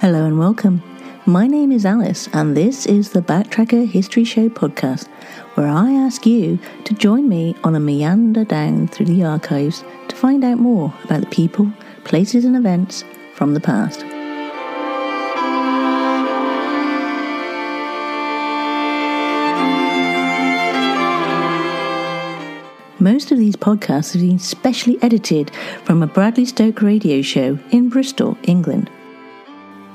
Hello and welcome. My name is Alice and this is the Backtracker History Show podcast, where I ask you to join me on a meander down through the archives to find out more about the people, places and events from the past. Most of these podcasts have been specially edited from a Bradley Stoke radio show in Bristol, England.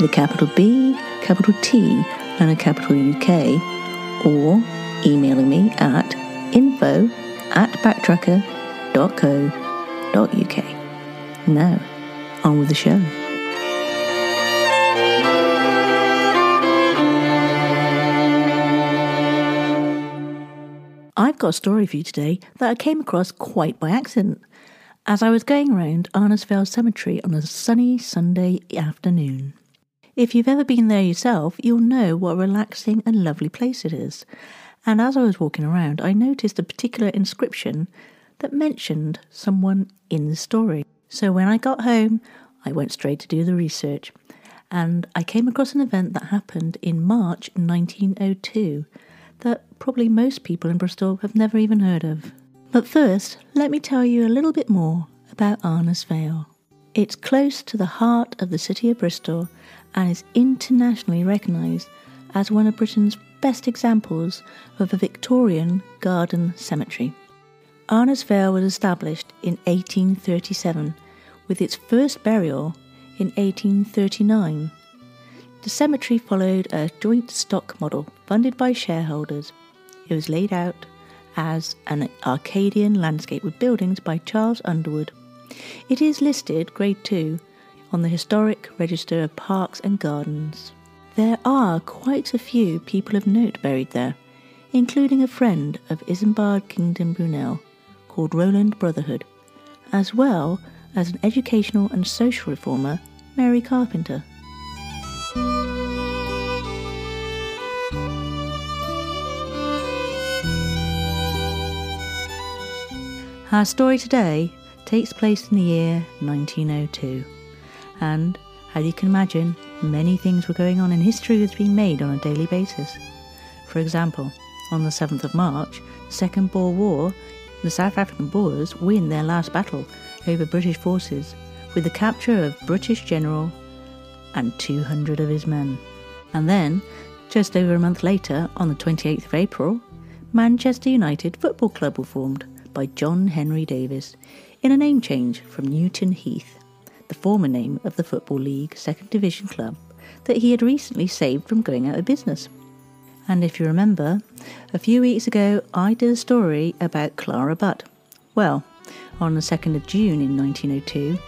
with a capital B, capital T and a capital UK, or emailing me at info@backtracker.co.uk. Now, on with the show. I've got a story for you today that I came across quite by accident as I was going around Arnos Vale Cemetery on a sunny Sunday afternoon. If you've ever been there yourself, you'll know what a relaxing and lovely place it is. And as I was walking around, I noticed a particular inscription that mentioned someone in the story. So when I got home, I went straight to do the research, and I came across an event that happened in March 1902. That probably most people in Bristol have never even heard of. But first, let me tell you a little bit more about Arnos Vale. It's close to the heart of the city of Bristol and is internationally recognised as one of Britain's best examples of a Victorian garden cemetery. Arnos Vale was established in 1837, with its first burial in 1839. The cemetery followed a joint stock model funded by shareholders. It was laid out as an Arcadian landscape with buildings by Charles Underwood. It is listed Grade 2 on the Historic Register of Parks and Gardens. There are quite a few people of note buried there, including a friend of Isambard Kingdom Brunel called Roland Brotherhood, as well as an educational and social reformer, Mary Carpenter. Our story today takes place in the year 1902, and as you can imagine, many things were going on in history that was being made on a daily basis. For example, on the 7th of March, the Second Boer War, the South African Boers win their last battle over British forces with the capture of British general and 200 of his men. And then, just over a month later, on the 28th of April, Manchester United Football Club were formed by John Henry Davis in a name change from Newton Heath, the former name of the Football League Second Division club that he had recently saved from going out of business. And if you remember, a few weeks ago I did a story about Clara Butt. Well, on the 2nd of June in 1902,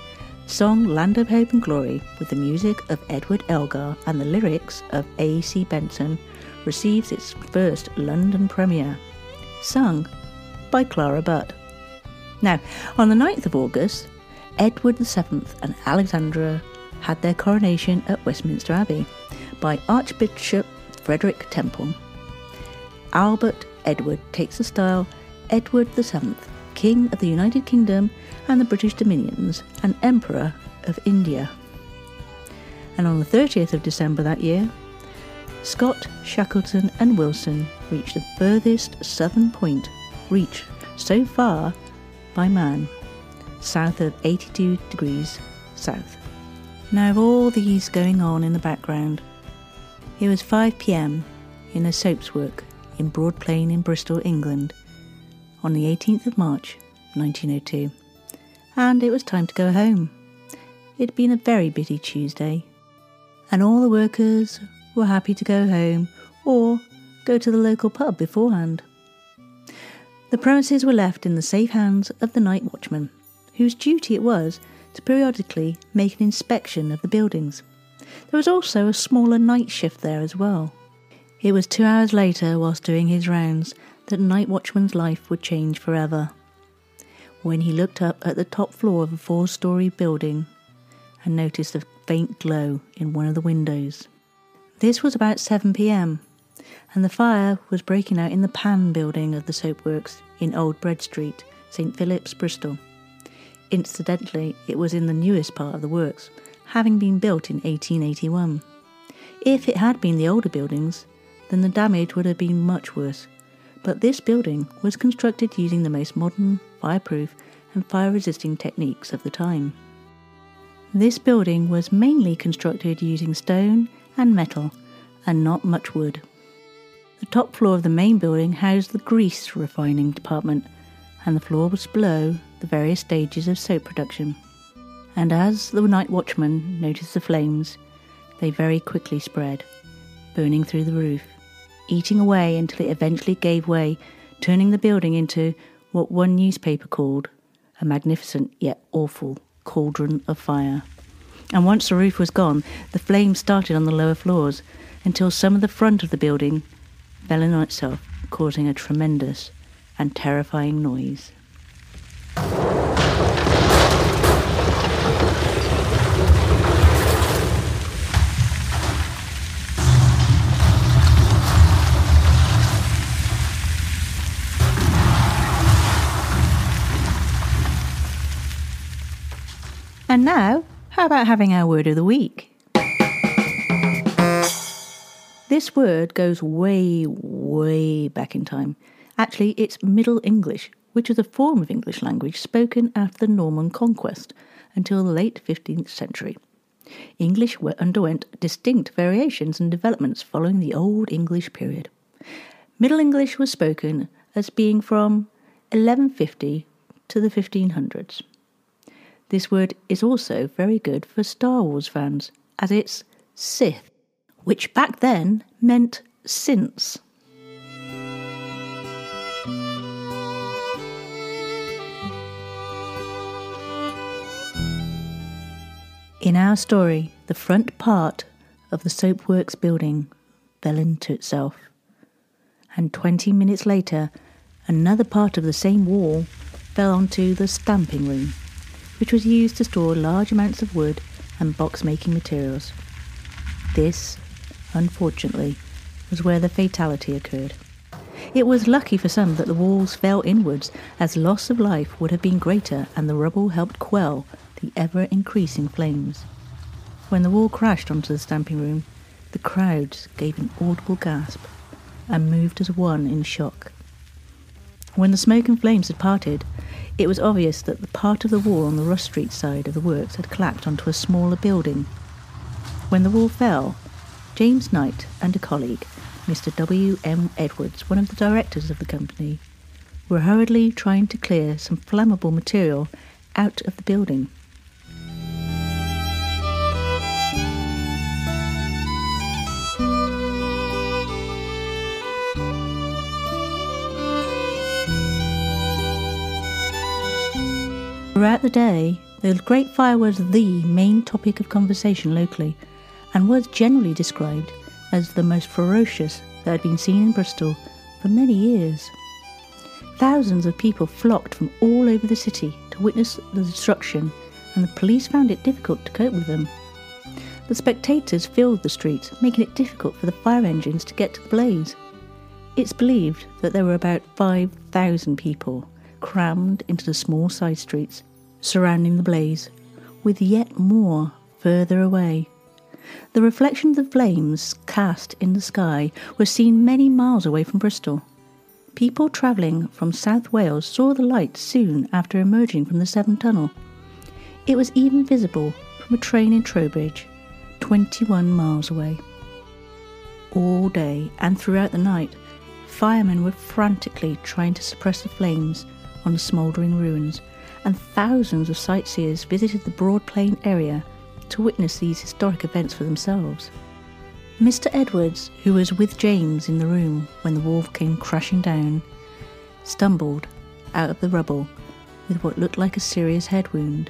the song Land of Hope and Glory with the music of Edward Elgar and the lyrics of A.C. Benson receives its first London premiere, sung by Clara Butt. Now, on the 9th of August, Edward VII and Alexandra had their coronation at Westminster Abbey by Archbishop Frederick Temple. Albert Edward takes the style Edward VII, King of the United Kingdom and the British Dominions and Emperor of India. And on the 30th of December that year, Scott, Shackleton and Wilson reached the furthest southern point reached so far by man, south of 82 degrees south. Now, of all these going on in the background, it was 5 p.m. in a soap's work in Broad Plain in Bristol, England, on the 18th of March 1902, and it was time to go home. It'd been a very busy Tuesday, and all the workers were happy to go home or go to the local pub beforehand. The premises were left in the safe hands of the night watchman, whose duty it was to periodically make an inspection of the buildings. There was also a smaller night shift there as well. It was 2 hours later, whilst doing his rounds, that night watchman's life would change forever, when he looked up at the top floor of a 4-storey building and noticed a faint glow in one of the windows. This was about 7 p.m, and the fire was breaking out in the pan building of the soapworks in Old Broad Street, St. Philip's, Bristol. Incidentally, it was in the newest part of the works, having been built in 1881. If it had been the older buildings, then the damage would have been much worse, but this building was constructed using the most modern, fireproof and fire-resisting techniques of the time. This building was mainly constructed using stone and metal, and not much wood. The top floor of the main building housed the grease refining department, and the floor was below the various stages of soap production. And as the night watchman noticed the flames, they very quickly spread, burning through the roof, eating away until it eventually gave way, turning the building into what one newspaper called a magnificent yet awful cauldron of fire. And once the roof was gone, the flames started on the lower floors until some of the front of the building fell in on itself, causing a tremendous and terrifying noise. And now, how about having our word of the week? This word goes way, way back in time. Actually, it's Middle English, which is a form of English language spoken after the Norman Conquest until the late 15th century. English underwent distinct variations and developments following the Old English period. Middle English was spoken as being from 1150 to the 1500s. This word is also very good for Star Wars fans, as it's Sith, which back then meant since. In our story, the front part of the soapworks building fell into itself, and 20 minutes later, another part of the same wall fell onto the stamping room, which was used to store large amounts of wood and box-making materials. This, unfortunately, was where the fatality occurred. It was lucky for some that the walls fell inwards, as loss of life would have been greater and the rubble helped quell the ever-increasing flames. When the wall crashed onto the stamping room, the crowds gave an audible gasp and moved as one in shock. When the smoke and flames had parted, it was obvious that the part of the wall on the Russ Street side of the works had collapsed onto a smaller building. When the wall fell, James Knight and a colleague, Mr. W. M. Edwards, one of the directors of the company, were hurriedly trying to clear some flammable material out of the building. Throughout the day, the Great Fire was the main topic of conversation locally and was generally described as the most ferocious that had been seen in Bristol for many years. Thousands of people flocked from all over the city to witness the destruction, and the police found it difficult to cope with them. The spectators filled the streets, making it difficult for the fire engines to get to the blaze. It's believed that there were about 5,000 people crammed into the small side streets surrounding the blaze, with yet more further away. The reflection of the flames cast in the sky was seen many miles away from Bristol. People travelling from South Wales saw the light soon after emerging from the Severn Tunnel. It was even visible from a train in Trowbridge, 21 miles away. All day and throughout the night, firemen were frantically trying to suppress the flames on the smouldering ruins, and thousands of sightseers visited the Broad Plain area to witness these historic events for themselves. Mr. Edwards, who was with James in the room when the wall came crashing down, stumbled out of the rubble with what looked like a serious head wound.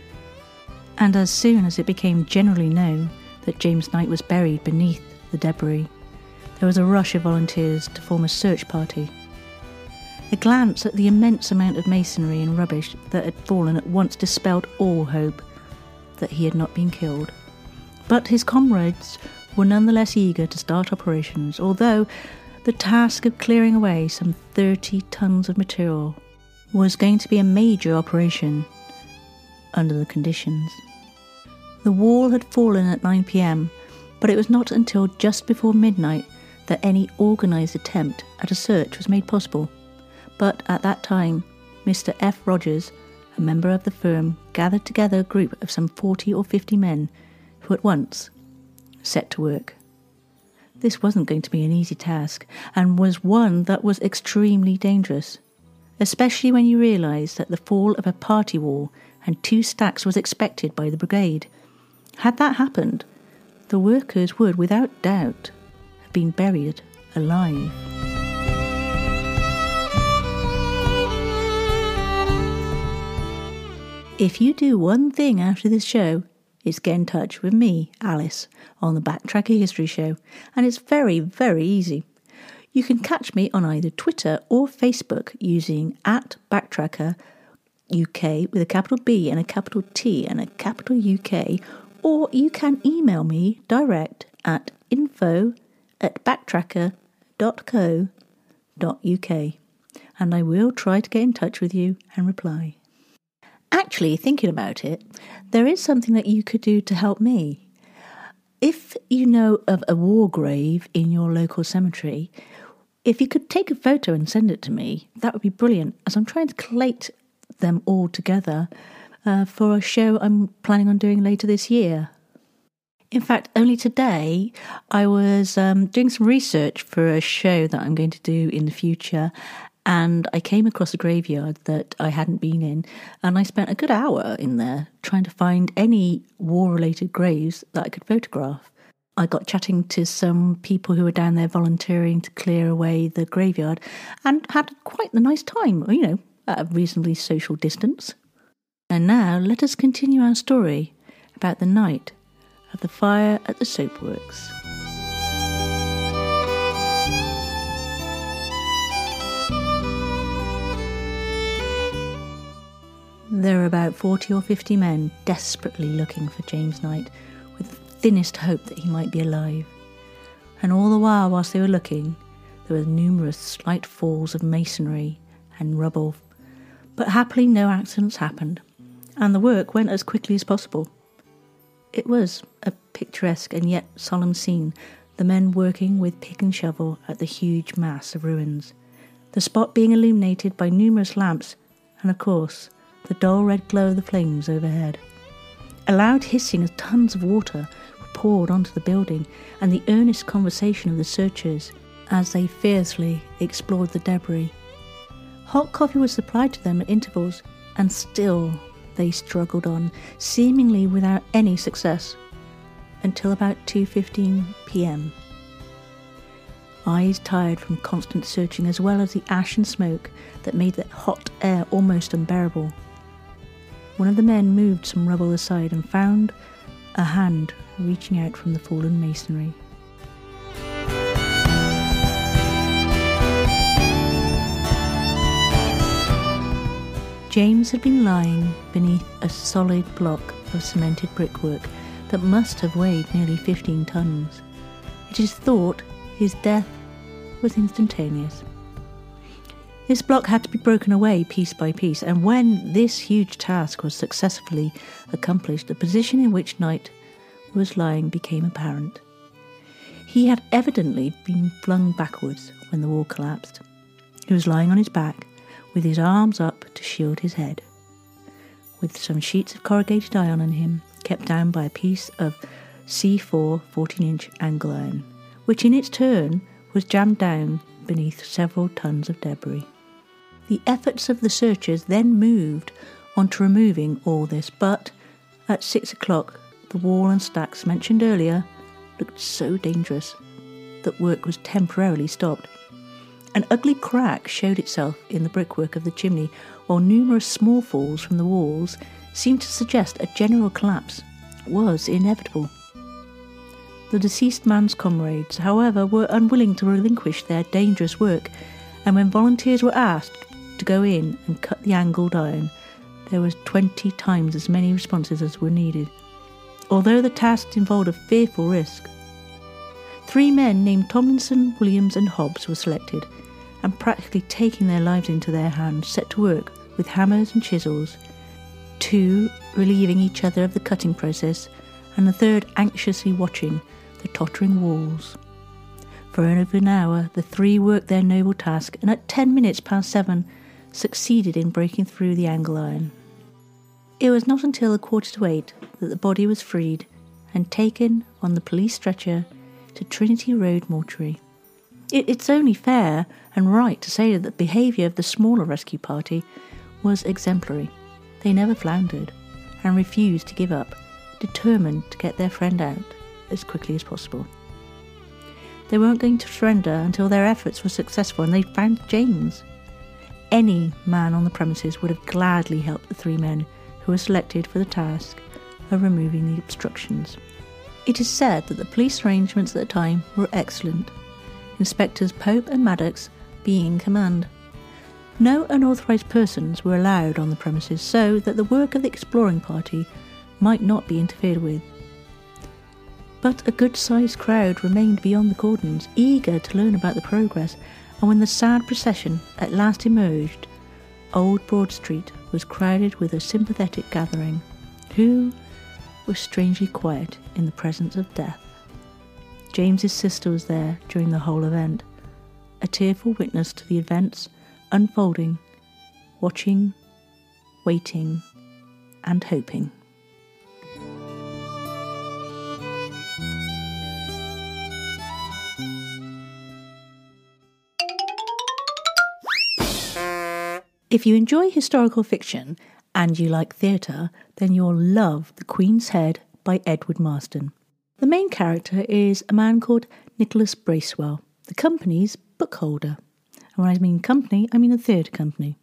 And as soon as it became generally known that James Knight was buried beneath the debris, there was a rush of volunteers to form a search party. A glance at the immense amount of masonry and rubbish that had fallen at once dispelled all hope that he had not been killed. But his comrades were nonetheless eager to start operations, although the task of clearing away some 30 tons of material was going to be a major operation under the conditions. The wall had fallen at 9 p.m, but it was not until just before midnight that any organised attempt at a search was made possible. But at that time, Mr. F. Rogers, a member of the firm, gathered together a group of some 40 or 50 men who at once set to work. This wasn't going to be an easy task, and was one that was extremely dangerous, especially when you realised that the fall of a party wall and 2 stacks was expected by the brigade. Had that happened, the workers would, without doubt, have been buried alive. If you do one thing after this show, it's get in touch with me, Alice, on the Backtracker History Show, and it's very, very easy. You can catch me on either Twitter or Facebook using @BacktrackerUK with a capital B and a capital T and a capital UK, or you can email me direct at info@backtracker.co.uk, and I will try to get in touch with you and reply. Actually, thinking about it, there is something that you could do to help me. If you know of a war grave in your local cemetery, if you could take a photo and send it to me, that would be brilliant, as I'm trying to collate them all together for a show I'm planning on doing later this year. In fact, only today I was doing some research for a show that I'm going to do in the future, and I came across a graveyard that I hadn't been in, and I spent a good hour in there trying to find any war-related graves that I could photograph. I got chatting to some people who were down there volunteering to clear away the graveyard and had quite the nice time, you know, at a reasonably social distance. And now let us continue our story about the night of the fire at the soapworks. There were about 40 or 50 men desperately looking for James Knight, with the thinnest hope that he might be alive. And all the while, whilst they were looking, there were numerous slight falls of masonry and rubble. But happily no accidents happened, and the work went as quickly as possible. It was a picturesque and yet solemn scene, the men working with pick and shovel at the huge mass of ruins, the spot being illuminated by numerous lamps and, of course, the dull red glow of the flames overhead. A loud hissing of tons of water were poured onto the building, and the earnest conversation of the searchers as they fiercely explored the debris. Hot coffee was supplied to them at intervals, and still they struggled on, seemingly without any success, until about 2:15 p.m. Eyes tired from constant searching, as well as the ash and smoke that made the hot air almost unbearable. One of the men moved some rubble aside and found a hand reaching out from the fallen masonry. James had been lying beneath a solid block of cemented brickwork that must have weighed nearly 15 tons. It is thought his death was instantaneous. This block had to be broken away piece by piece, and when this huge task was successfully accomplished, the position in which Knight was lying became apparent. He had evidently been flung backwards when the wall collapsed. He was lying on his back, with his arms up to shield his head, with some sheets of corrugated iron on him, kept down by a piece of C4 14-inch angle iron, which in its turn was jammed down beneath several tons of debris. The efforts of the searchers then moved on to removing all this, but at 6 o'clock the wall and stacks mentioned earlier looked so dangerous that work was temporarily stopped. An ugly crack showed itself in the brickwork of the chimney, while numerous small falls from the walls seemed to suggest a general collapse was inevitable. The deceased man's comrades, however, were unwilling to relinquish their dangerous work, and when volunteers were asked to go in and cut the angled iron, there was 20 times as many responses as were needed, although the task involved a fearful risk. 3 men named Tomlinson, Williams and Hobbs were selected, and practically taking their lives into their hands, set to work with hammers and chisels, 2 relieving each other of the cutting process, and the 3rd anxiously watching the tottering walls. For over an hour, the 3 worked their noble task, and at 7:10 succeeded in breaking through the angle iron. It was not until 7:45 that the body was freed and taken on the police stretcher to Trinity Road Mortuary. It's only fair and right to say that the behaviour of the smaller rescue party was exemplary. They never floundered and refused to give up, determined to get their friend out as quickly as possible. They weren't going to surrender until their efforts were successful and they found James. Any man on the premises would have gladly helped the 3 men who were selected for the task of removing the obstructions. It is said that the police arrangements at the time were excellent, Inspectors Pope and Maddox being in command. No unauthorised persons were allowed on the premises so that the work of the exploring party might not be interfered with. But a good-sized crowd remained beyond the cordons, eager to learn about the progress, and when the sad procession at last emerged, Old Broad Street was crowded with a sympathetic gathering, who were strangely quiet in the presence of death. James's sister was there during the whole event, a tearful witness to the events unfolding, watching, waiting, and hoping. If you enjoy historical fiction and you like theatre, then you'll love The Queen's Head by Edward Marston. The main character is a man called Nicholas Bracewell, the company's bookholder. And when I mean company, I mean a theatre company.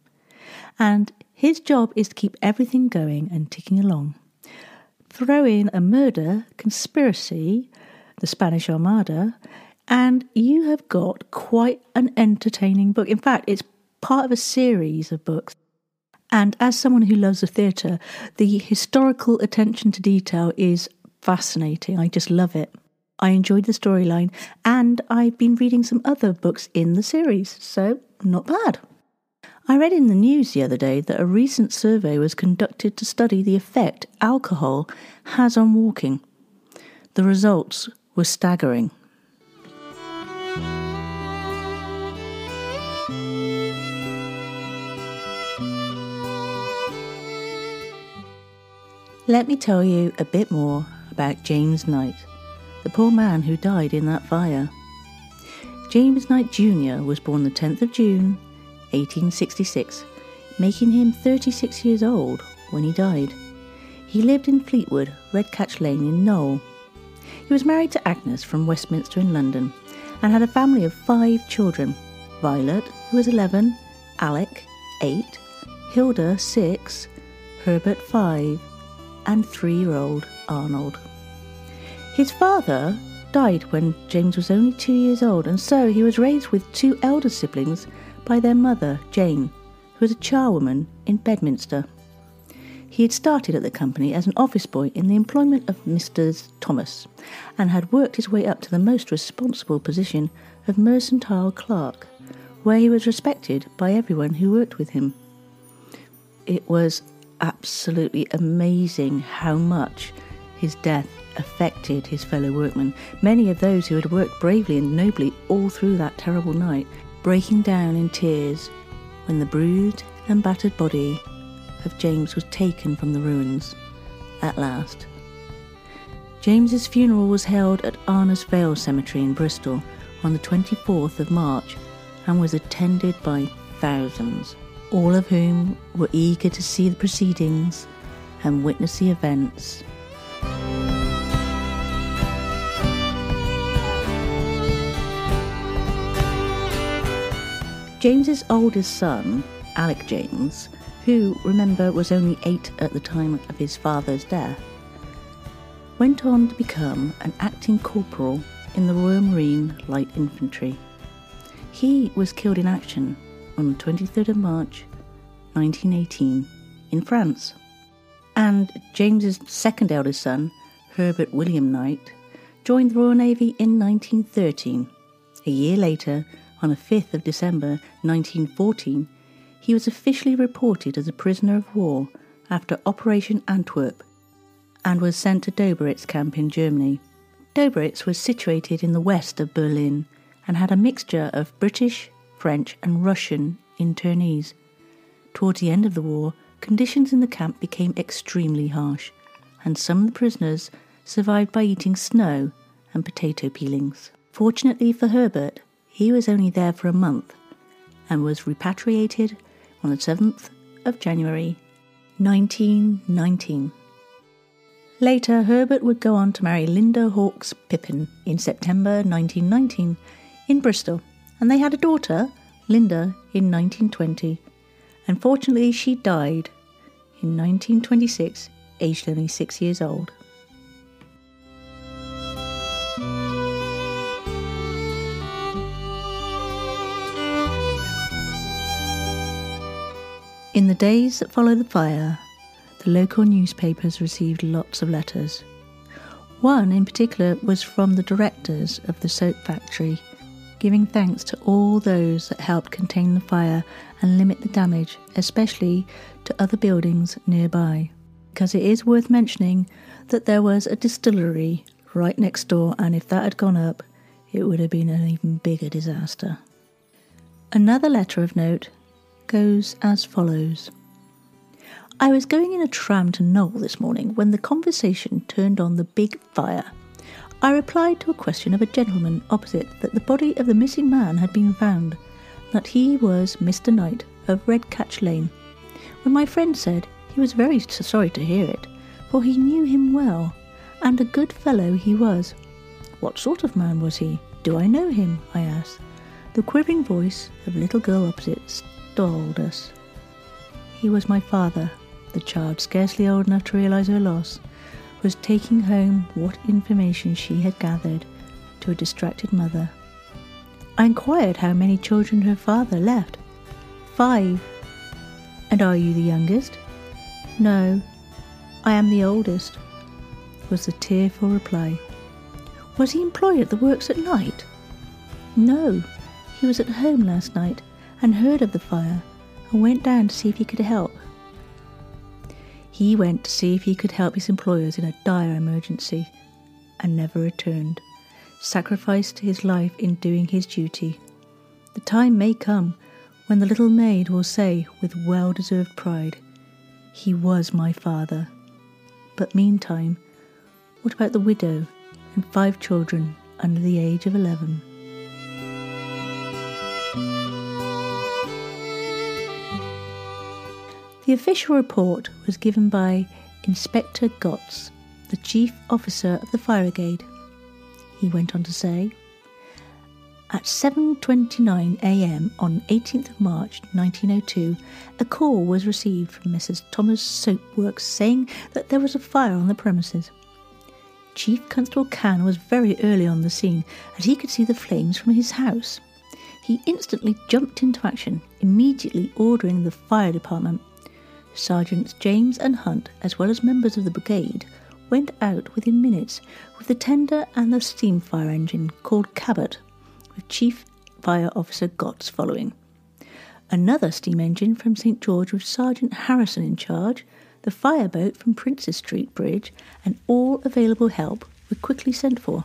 And his job is to keep everything going and ticking along. Throw in a murder, conspiracy, the Spanish Armada, and you have got quite an entertaining book. In fact, it's part of a series of books. And as someone who loves the theatre, the historical attention to detail is fascinating. I just love it. I enjoyed the storyline, and I've been reading some other books in the series, so not bad. I read in the news the other day that a recent survey was conducted to study the effect alcohol has on walking. The results were staggering. Let me tell you a bit more about James Knight, the poor man who died in that fire. James Knight Jr. was born the 10th of June, 1866, making him 36 years old when he died. He lived in Fleetwood, Redcatch Lane in Knowle. He was married to Agnes from Westminster in London and had a family of 5 children: Violet, who was 11, Alec, 8, Hilda, 6, Herbert, 5, and 3-year-old Arnold. His father died when James was only 2 years old, and so he was raised with 2 elder siblings by their mother, Jane, who was a charwoman in Bedminster. He had started at the company as an office boy in the employment of Mr. Thomas, and had worked his way up to the most responsible position of mercantile clerk, where he was respected by everyone who worked with him. It was absolutely amazing how much his death affected his fellow workmen, many of those who had worked bravely and nobly all through that terrible night, breaking down in tears when the bruised and battered body of James was taken from the ruins at last. James's funeral was held at Arnos Vale Cemetery in Bristol on the 24th of March and was attended by thousands, all of whom were eager to see the proceedings and witness the events. James's oldest son, Alec James, who, remember, was only 8 at the time of his father's death, went on to become an acting corporal in the Royal Marine Light Infantry. He was killed in action on the 23rd of March 1918 in France. And James's second eldest son, Herbert William Knight, joined the Royal Navy in 1913. A year later, on the 5th of December 1914, he was officially reported as a prisoner of war after Operation Antwerp and was sent to Doberitz camp in Germany. Doberitz was situated in the west of Berlin and had a mixture of British, French and Russian internees. Towards the end of the war, conditions in the camp became extremely harsh, and some of the prisoners survived by eating snow and potato peelings. Fortunately for Herbert, he was only there for a month and was repatriated on the 7th of January 1919. Later, Herbert would go on to marry Linda Hawkes Pippin in September 1919 in Bristol, and they had a daughter, Linda, in 1920. Unfortunately, she died in 1926, aged only 6 years old. In the days that followed the fire, the local newspapers received lots of letters. One in particular was from the directors of the soap factory, giving thanks to all those that helped contain the fire and limit the damage, especially to other buildings nearby. Because it is worth mentioning that there was a distillery right next door, and if that had gone up, it would have been an even bigger disaster. Another letter of note goes as follows. I was going in a tram to Knowle this morning when the conversation turned on the big fire. I replied to a question of a gentleman opposite that the body of the missing man had been found, that he was Mr. Knight of Redcatch Lane, when my friend said he was very sorry to hear it, for he knew him well, and a good fellow he was. What sort of man was he? Do I know him? I asked. The quivering voice of the little girl opposite stalled us. He was my father. The child, scarcely old enough to realise her loss, was taking home what information she had gathered to a distracted mother. I inquired how many children her father left. 5. And are you the youngest? No, I am the oldest, was the tearful reply. Was he employed at the works at night? No, he was at home last night and heard of the fire and went down to see if he could help. He went to see if he could help his employers in a dire emergency and never returned, sacrificed his life in doing his duty. The time may come when the little maid will say with well-deserved pride, he was my father. But meantime, what about the widow and 5 children under the age of 11? The official report was given by Inspector Gotts, the chief officer of the fire brigade. He went on to say, at 7:29 a.m. on 18th of March 1902, a call was received from Mrs. Thomas Soapworks saying that there was a fire on the premises. Chief Constable Cann was very early on the scene, and he could see the flames from his house. He instantly jumped into action, immediately ordering the fire department. Sergeants James and Hunt, as well as members of the brigade, went out within minutes with the tender and the steam fire engine called Cabot, with Chief Fire Officer Gotts following. Another steam engine from St. George with Sergeant Harrison in charge, the fireboat from Princes Street Bridge, and all available help were quickly sent for.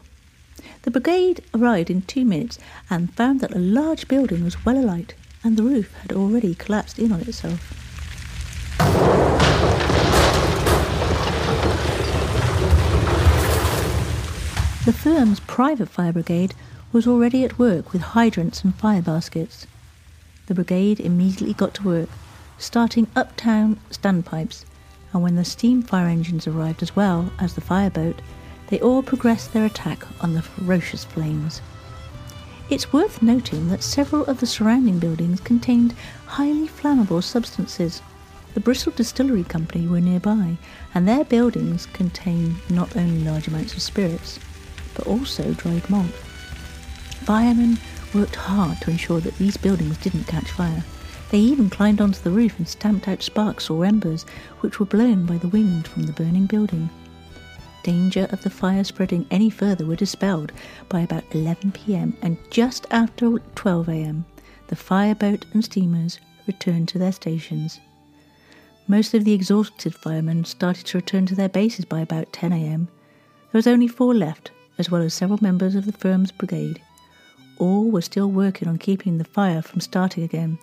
The brigade arrived in 2 minutes and found that a large building was well alight and the roof had already collapsed in on itself. The firm's private fire brigade was already at work with hydrants and fire baskets. The brigade immediately got to work, starting uptown standpipes, and when the steam fire engines arrived as well as the fireboat, they all progressed their attack on the ferocious flames. It's worth noting that several of the surrounding buildings contained highly flammable substances, The Bristol Distillery Company were nearby, and their buildings contained not only large amounts of spirits, but also dried malt. Firemen worked hard to ensure that these buildings didn't catch fire. They even climbed onto the roof and stamped out sparks or embers, which were blown by the wind from the burning building. Danger of the fire spreading any further were dispelled by about 11 p.m, and just after 12 a.m, the fireboat and steamers returned to their stations. Most of the exhausted firemen started to return to their bases by about 10 a.m. There was only 4 left, as well as several members of the firm's brigade. All were still working on keeping the fire from starting again.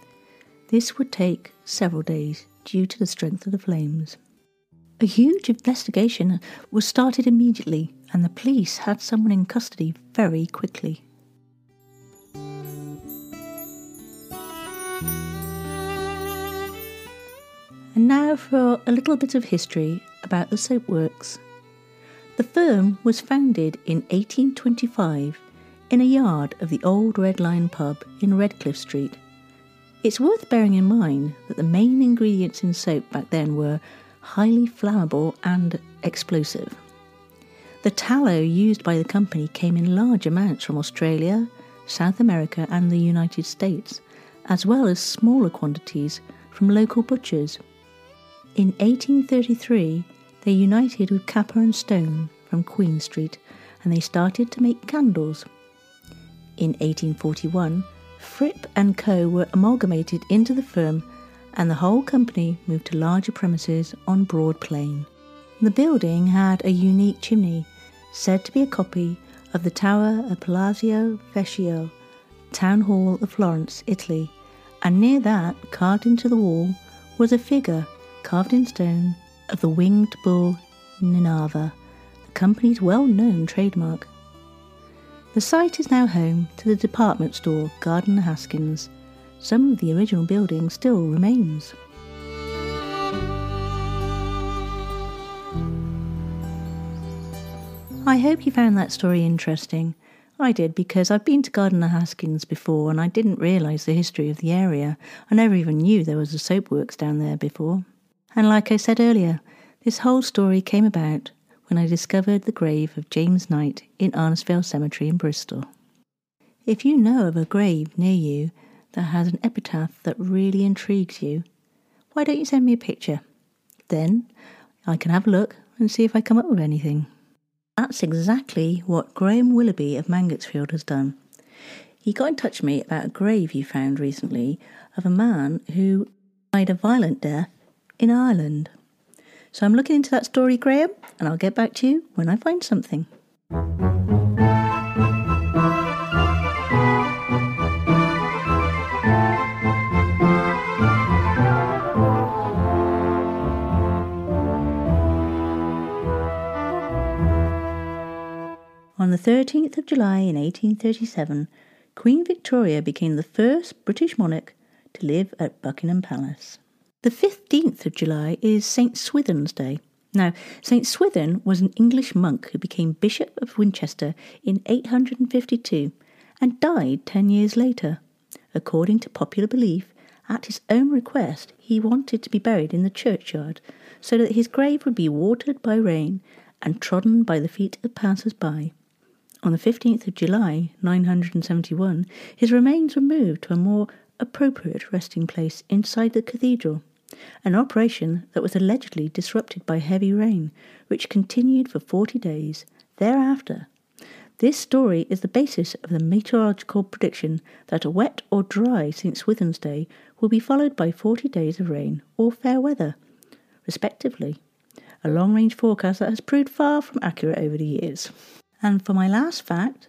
This would take several days due to the strength of the flames. A huge investigation was started immediately, and the police had someone in custody very quickly. And now for a little bit of history about the soapworks. The firm was founded in 1825 in a yard of the Old Red Lion pub in Redcliffe Street. It's worth bearing in mind that the main ingredients in soap back then were highly flammable and explosive. The tallow used by the company came in large amounts from Australia, South America and the United States, as well as smaller quantities from local butchers. In 1833, they united with Capper and Stone from Queen Street, and they started to make candles. In 1841, Fripp and Co. were amalgamated into the firm, and the whole company moved to larger premises on Broad Plain. The building had a unique chimney, said to be a copy of the tower of Palazzo Vecchio, town hall of Florence, Italy, and near that, carved into the wall, was a figure, carved in stone, of the winged bull Ninava, the company's well-known trademark. The site is now home to the department store Gardiner Haskins. Some of the original building still remains. I hope you found that story interesting. I did, because I've been to Gardiner Haskins before and I didn't realise the history of the area. I never even knew there was a soapworks down there before. And like I said earlier, this whole story came about when I discovered the grave of James Knight in Arnos Vale Cemetery in Bristol. If you know of a grave near you that has an epitaph that really intrigues you, why don't you send me a picture? Then I can have a look and see if I come up with anything. That's exactly what Graham Willoughby of Mangotsfield has done. He got in touch with me about a grave he found recently of a man who died a violent death in Ireland. So I'm looking into that story, Graham, and I'll get back to you when I find something. On the 13th of July in 1837, Queen Victoria became the first British monarch to live at Buckingham Palace. The 15th of July is St. Swithin's Day. Now, St. Swithin was an English monk who became Bishop of Winchester in 852 and died 10 years later. According to popular belief, at his own request, he wanted to be buried in the churchyard so that his grave would be watered by rain and trodden by the feet of passers-by. On the 15th of July, 971, his remains were moved to a more appropriate resting place inside the cathedral, an operation that was allegedly disrupted by heavy rain, which continued for 40 days thereafter. This story is the basis of the meteorological prediction that a wet or dry St. Swithin's Day will be followed by 40 days of rain or fair weather, respectively, a long-range forecast that has proved far from accurate over the years. And for my last fact,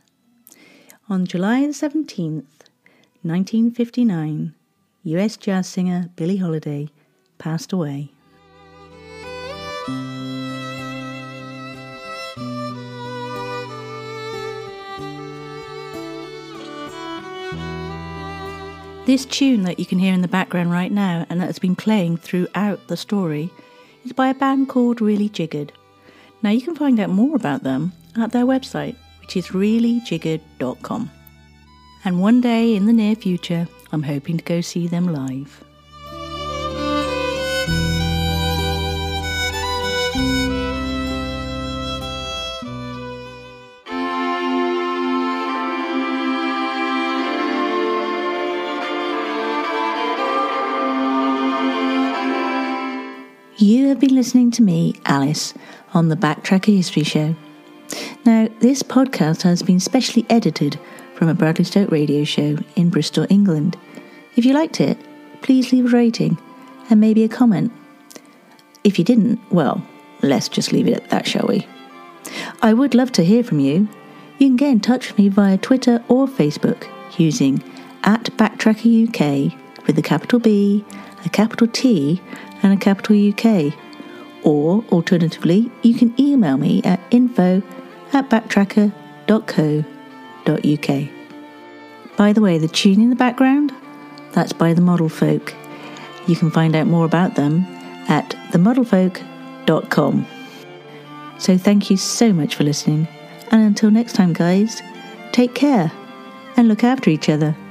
on July the 17th, 1959, US jazz singer Billie Holiday passed away. This tune that you can hear in the background right now, and that has been playing throughout the story, is by a band called Really Jiggered. Now you can find out more about them at their website, which is reallyjiggered.com. And one day in the near future, I'm hoping to go see them live. You have been listening to me, Alice, on the Backtracker History Show. Now, this podcast has been specially edited from a Bradley Stoke radio show in Bristol, England. If you liked it, please leave a rating and maybe a comment. If you didn't, well, let's just leave it at that, shall we? I would love to hear from you. You can get in touch with me via Twitter or Facebook using @BacktrackerUK with a capital B, a capital T and a capital UK. Or, alternatively, you can email me at info@backtracker.co.uk. By the way, the tune in the background, that's by The Model Folk. You can find out more about them at themodelfolk.com. So thank you so much for listening, and until next time, guys, take care and look after each other.